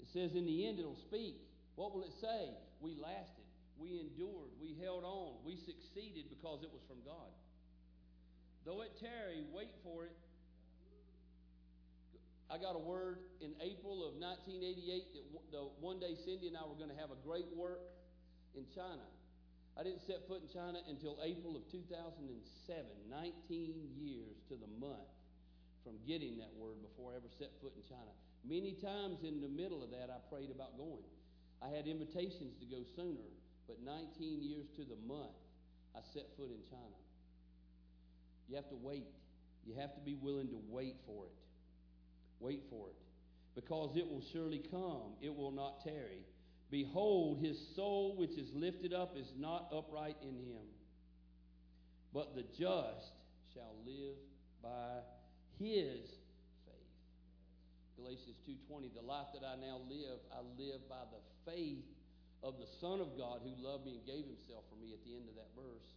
It says in the end it'll speak. What will it say? We lasted. We endured. We held on. We succeeded because it was from God. Though it tarry, wait for it. I got a word in April of nineteen eighty-eight that the, one day Cindy and I were going to have a great work in China. I didn't set foot in China until April of two thousand seven, nineteen years to the month from getting that word before I ever set foot in China. Many times in the middle of that I prayed about going. I had invitations to go sooner, but nineteen years to the month I set foot in China. You have to wait. You have to be willing to wait for it. Wait for it, because it will surely come. It will not tarry. Behold, his soul which is lifted up is not upright in him, but the just shall live by his faith. Galatians two twenty, the life that I now live, I live by the faith of the Son of God who loved me and gave himself for me at the end of that verse.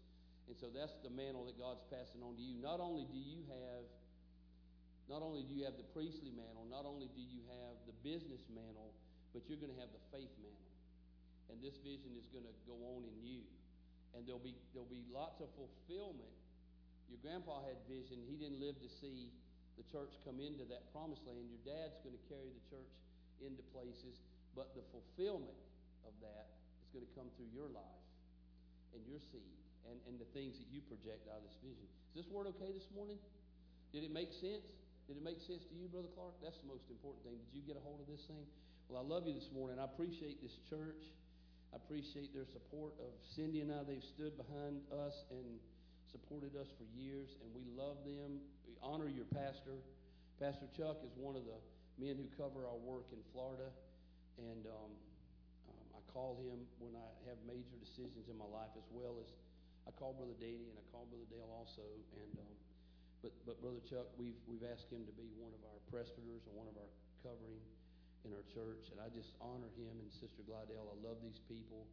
And so that's the mantle that God's passing on to you. Not only do you have Not only do you have the priestly mantle, not only do you have the business mantle, but you're going to have the faith mantle. And this vision is going to go on in you. And there'll be there'll be lots of fulfillment. Your grandpa had vision. He didn't live to see the church come into that promised land. Your dad's going to carry the church into places. But the fulfillment of that is going to come through your life and your seed and, and the things that you project out of this vision. Is this word okay this morning? Did it make sense? Did it make sense to you, Brother Clark? That's the most important thing. Did you get a hold of this thing? Well, I love you this morning. I appreciate this church. I appreciate their support of Cindy and I. They've stood behind us and supported us for years, and we love them. We honor your pastor. Pastor Chuck is one of the men who cover our work in Florida, and um, um, I call him when I have major decisions in my life, as well as I call Brother Danny and I call Brother Dale also, and um, But, but Brother Chuck, we've we've asked him to be one of our presbyters and one of our covering in our church, and I just honor him and Sister Gladelle. I love these people.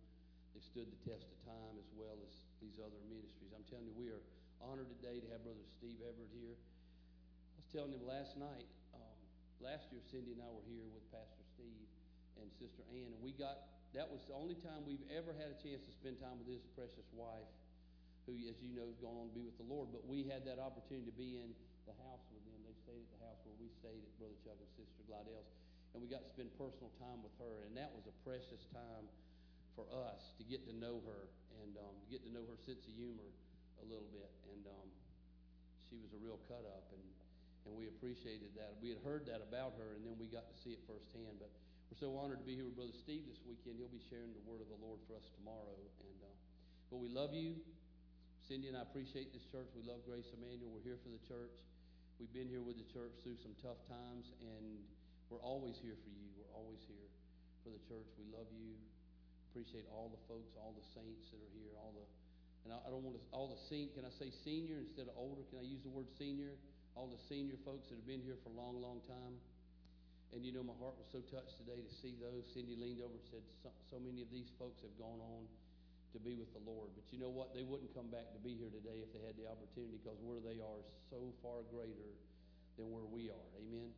They've stood the test of time as well as these other ministries. I'm telling you, we are honored today to have Brother Steve Everett here. I was telling him last night, um, last year Cindy and I were here with Pastor Steve and Sister Ann, and we got, that was the only time we've ever had a chance to spend time with his precious wife, who, as you know, is going on to be with the Lord. But we had that opportunity to be in the house with them. They stayed at the house where we stayed at Brother Chuck and Sister Gladell's. And we got to spend personal time with her. And that was a precious time for us to get to know her and um, to get to know her sense of humor a little bit. And um, she was a real cut up, and, and we appreciated that. We had heard that about her, and then we got to see it firsthand. But we're so honored to be here with Brother Steve this weekend. He'll be sharing the word of the Lord for us tomorrow. And uh, but we love you. Cindy and I appreciate this church. We love Grace Emmanuel. We're here for the church. We've been here with the church through some tough times, and we're always here for you. We're always here for the church. We love you. Appreciate all the folks, all the saints that are here, all the, and I, I don't want to, all the senior, can I say senior instead of older? Can I use the word senior? All the senior folks that have been here for a long, long time. And you know, my heart was so touched today to see those. Cindy leaned over and said, so, so many of these folks have gone on to be with the Lord. But you know what? They wouldn't come back to be here today if they had the opportunity, because where they are is so far greater than where we are. Amen?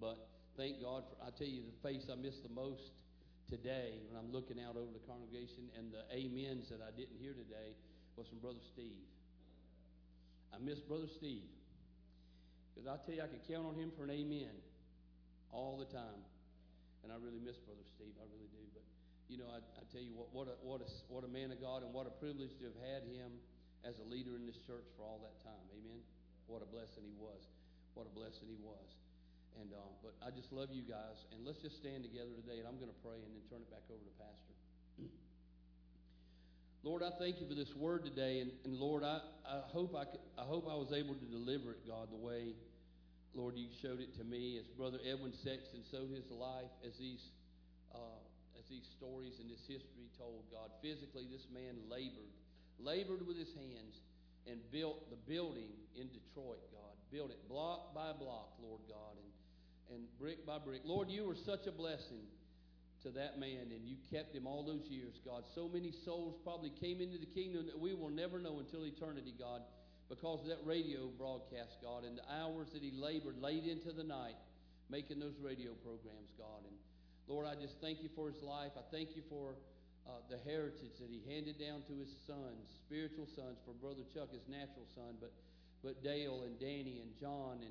But thank God for, I tell you, the face I miss the most today when I'm looking out over the congregation and the amens that I didn't hear today was from Brother Steve. I miss Brother Steve, because I tell you, I could count on him for an amen all the time. And I really miss Brother Steve. I really do. But you know, I, I tell you what, what a, what, a, what a man of God, and what a privilege to have had him as a leader in this church for all that time. Amen? What a blessing he was. What a blessing he was. And um, but I just love you guys. And let's just stand together today, and I'm going to pray and then turn it back over to Pastor. Lord, I thank you for this word today. And, and Lord, I, I, hope I, could, I hope I was able to deliver it, God, the way, Lord, you showed it to me. As Brother Edwin Sexton showed his life, as these... Uh, as these stories and this history told, God, physically this man labored, labored with his hands and built the building in Detroit, God, built it block by block, Lord God, and, and brick by brick. Lord, you were such a blessing to that man, and you kept him all those years, God. So many souls probably came into the kingdom that we will never know until eternity, God, because of that radio broadcast, God, and the hours that he labored late into the night making those radio programs, God. And Lord, I just thank you for his life. I thank you for uh, the heritage that he handed down to his sons, spiritual sons, for Brother Chuck, his natural son, but but Dale and Danny and John and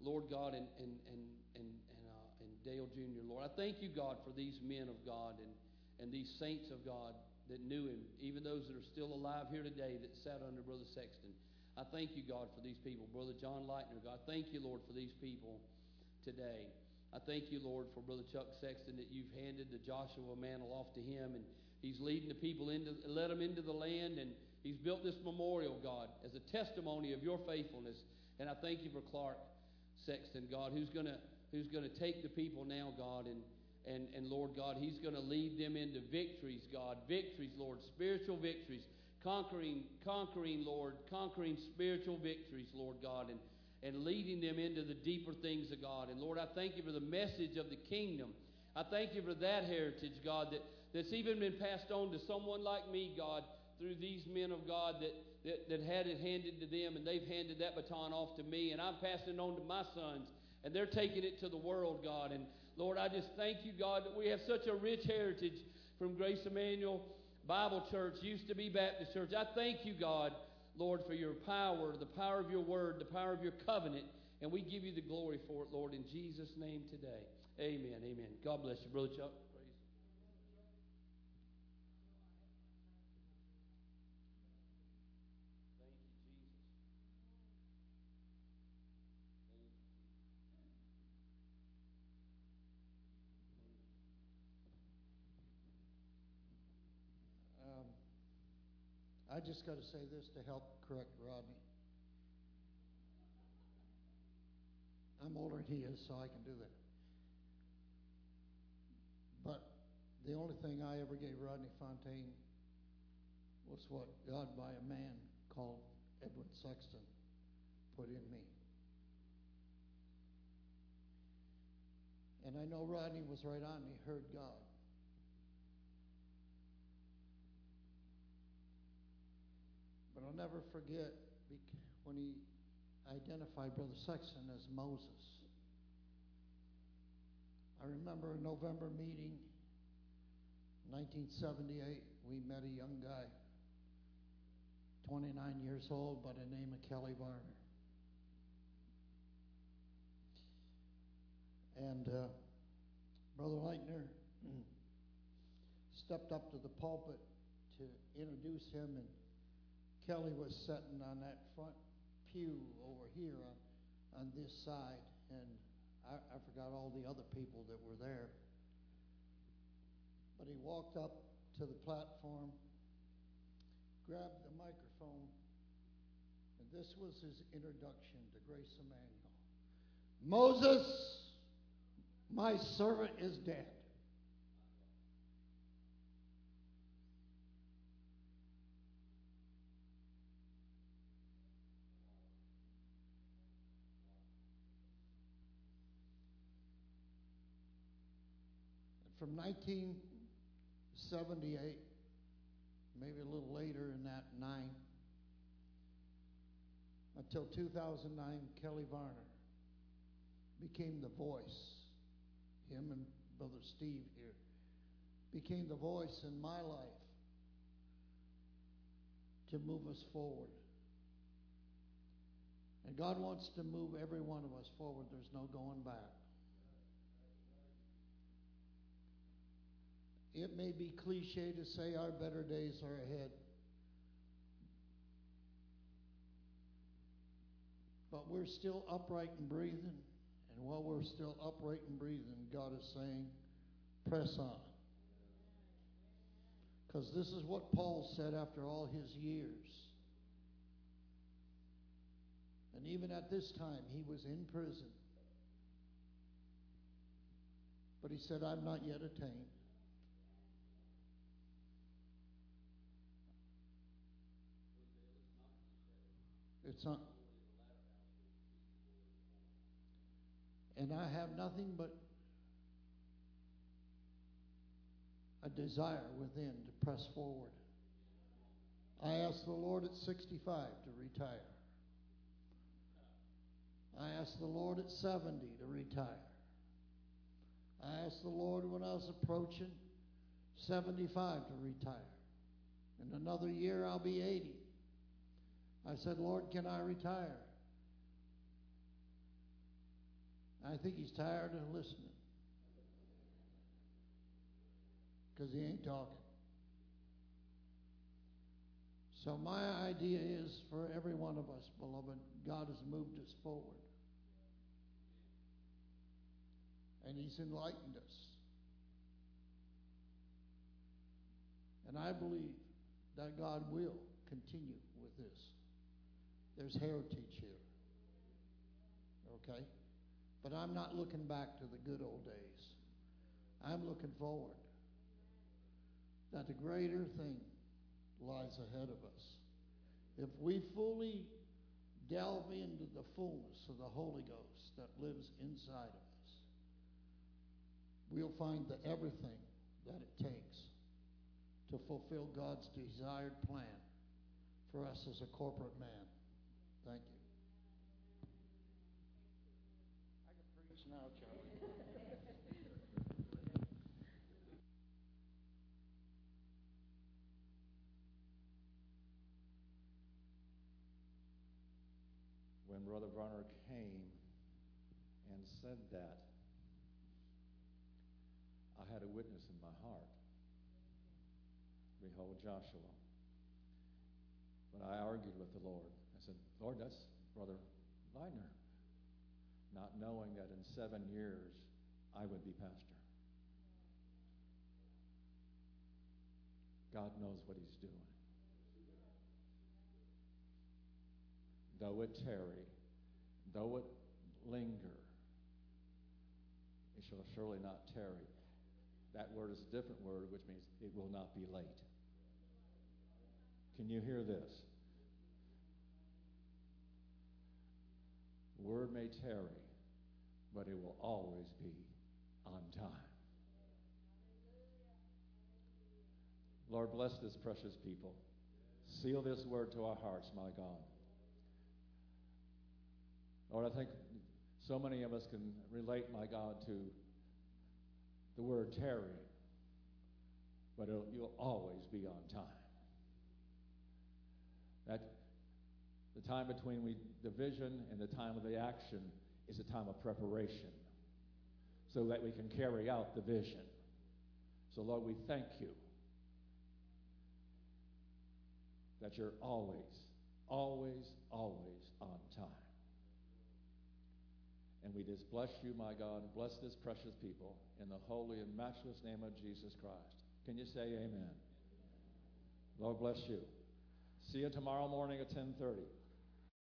Lord God and and and and and, uh, and Dale Junior Lord, I thank you, God, for these men of God and and these saints of God that knew him, even those that are still alive here today that sat under Brother Sexton. I thank you, God, for these people. Brother John Leitner, God, thank you, Lord, for these people today. I thank you, Lord, for Brother Chuck Sexton, that you've handed the Joshua mantle off to him, and he's leading the people into, led them into the land, and he's built this memorial, God, as a testimony of your faithfulness. And I thank you for Clark Sexton, God, who's gonna who's gonna take the people now, God, and and and Lord God, he's gonna lead them into victories, God, victories, Lord, spiritual victories, conquering, conquering, Lord, conquering spiritual victories, Lord God, and. and leading them into the deeper things of God. And Lord, I thank you for the message of the kingdom. I thank you for that heritage, God, that, that's even been passed on to someone like me, God, through these men of God that, that, that had it handed to them, and they've handed that baton off to me, and I'm passing it on to my sons, and they're taking it to the world, God. And Lord, I just thank you, God, that we have such a rich heritage from Grace Emmanuel Bible Church, used to be Baptist Church. I thank you, God, Lord, for your power, the power of your word, the power of your covenant. And we give you the glory for it, Lord, in Jesus' name today. Amen, amen. God bless you, Brother Chuck. Praise. Thank you, Jesus. Thank you. Thank you. Um. I just got to say this to help correct Rodney. I'm older than he is, so I can do that. But the only thing I ever gave Rodney Fontaine was what God, by a man called Edwin Sexton, put in me. And I know Rodney was right on. He heard God. But I'll never forget when he identified Brother Sexton as Moses. I remember a November meeting, nineteen seventy-eight, we met a young guy, twenty-nine years old, by the name of Kelly Varner. And uh, Brother Leitner stepped up to the pulpit to introduce him, and Kelly was sitting on that front pew over here on, on this side, and I, I forgot all the other people that were there. But he walked up to the platform, grabbed the microphone, and this was his introduction to Grace Emmanuel. "Moses, my servant is dead." From nineteen seventy-eight, maybe a little later in that nine, until two thousand nine, Kelly Varner became the voice. Him and Brother Steve here became the voice in my life to move us forward. And God wants to move every one of us forward. There's no going back. It may be cliche to say our better days are ahead, but we're still upright and breathing. And while we're still upright and breathing, God is saying, press on. Because this is what Paul said after all his years. And even at this time, he was in prison. But he said, "I'm not yet attained." It's not. And I have nothing but a desire within to press forward. I asked the Lord at sixty-five to retire. I asked the Lord at seventy to retire. I asked the Lord when I was approaching seventy-five to retire. In another year, I'll be eighty. I said, "Lord, can I retire?" I think he's tired of listening, because he ain't talking. So my idea is for every one of us, beloved, God has moved us forward. And he's enlightened us. And I believe that God will continue with this. There's heritage here. Okay? But I'm not looking back to the good old days. I'm looking forward. That the greater thing lies ahead of us. If we fully delve into the fullness of the Holy Ghost that lives inside of us, we'll find the everything that it takes to fulfill God's desired plan for us as a corporate man. Thank you. I can preach now, Charlie. When Brother Varner came and said that, I had a witness in my heart. Behold, Joshua. But I argued with the Lord. I said, "Lord, that's Brother Leitner," not knowing that in seven years I would be pastor. God knows what he's doing. Though it tarry, though it linger, it shall surely not tarry. That word is a different word, which means it will not be late. Can you hear this? Word may tarry, but it will always be on time. Lord, bless this precious people. Seal this word to our hearts, my God. Lord, I think so many of us can relate, my God, to the word tarry, but it'll, you'll always be on time. That the time between we, the vision and the time of the action is a time of preparation so that we can carry out the vision. So, Lord, we thank you that you're always, always, always on time. And we just bless you, my God, and bless this precious people in the holy and matchless name of Jesus Christ. Can you say amen? Amen. Lord bless you. See you tomorrow morning at ten thirty.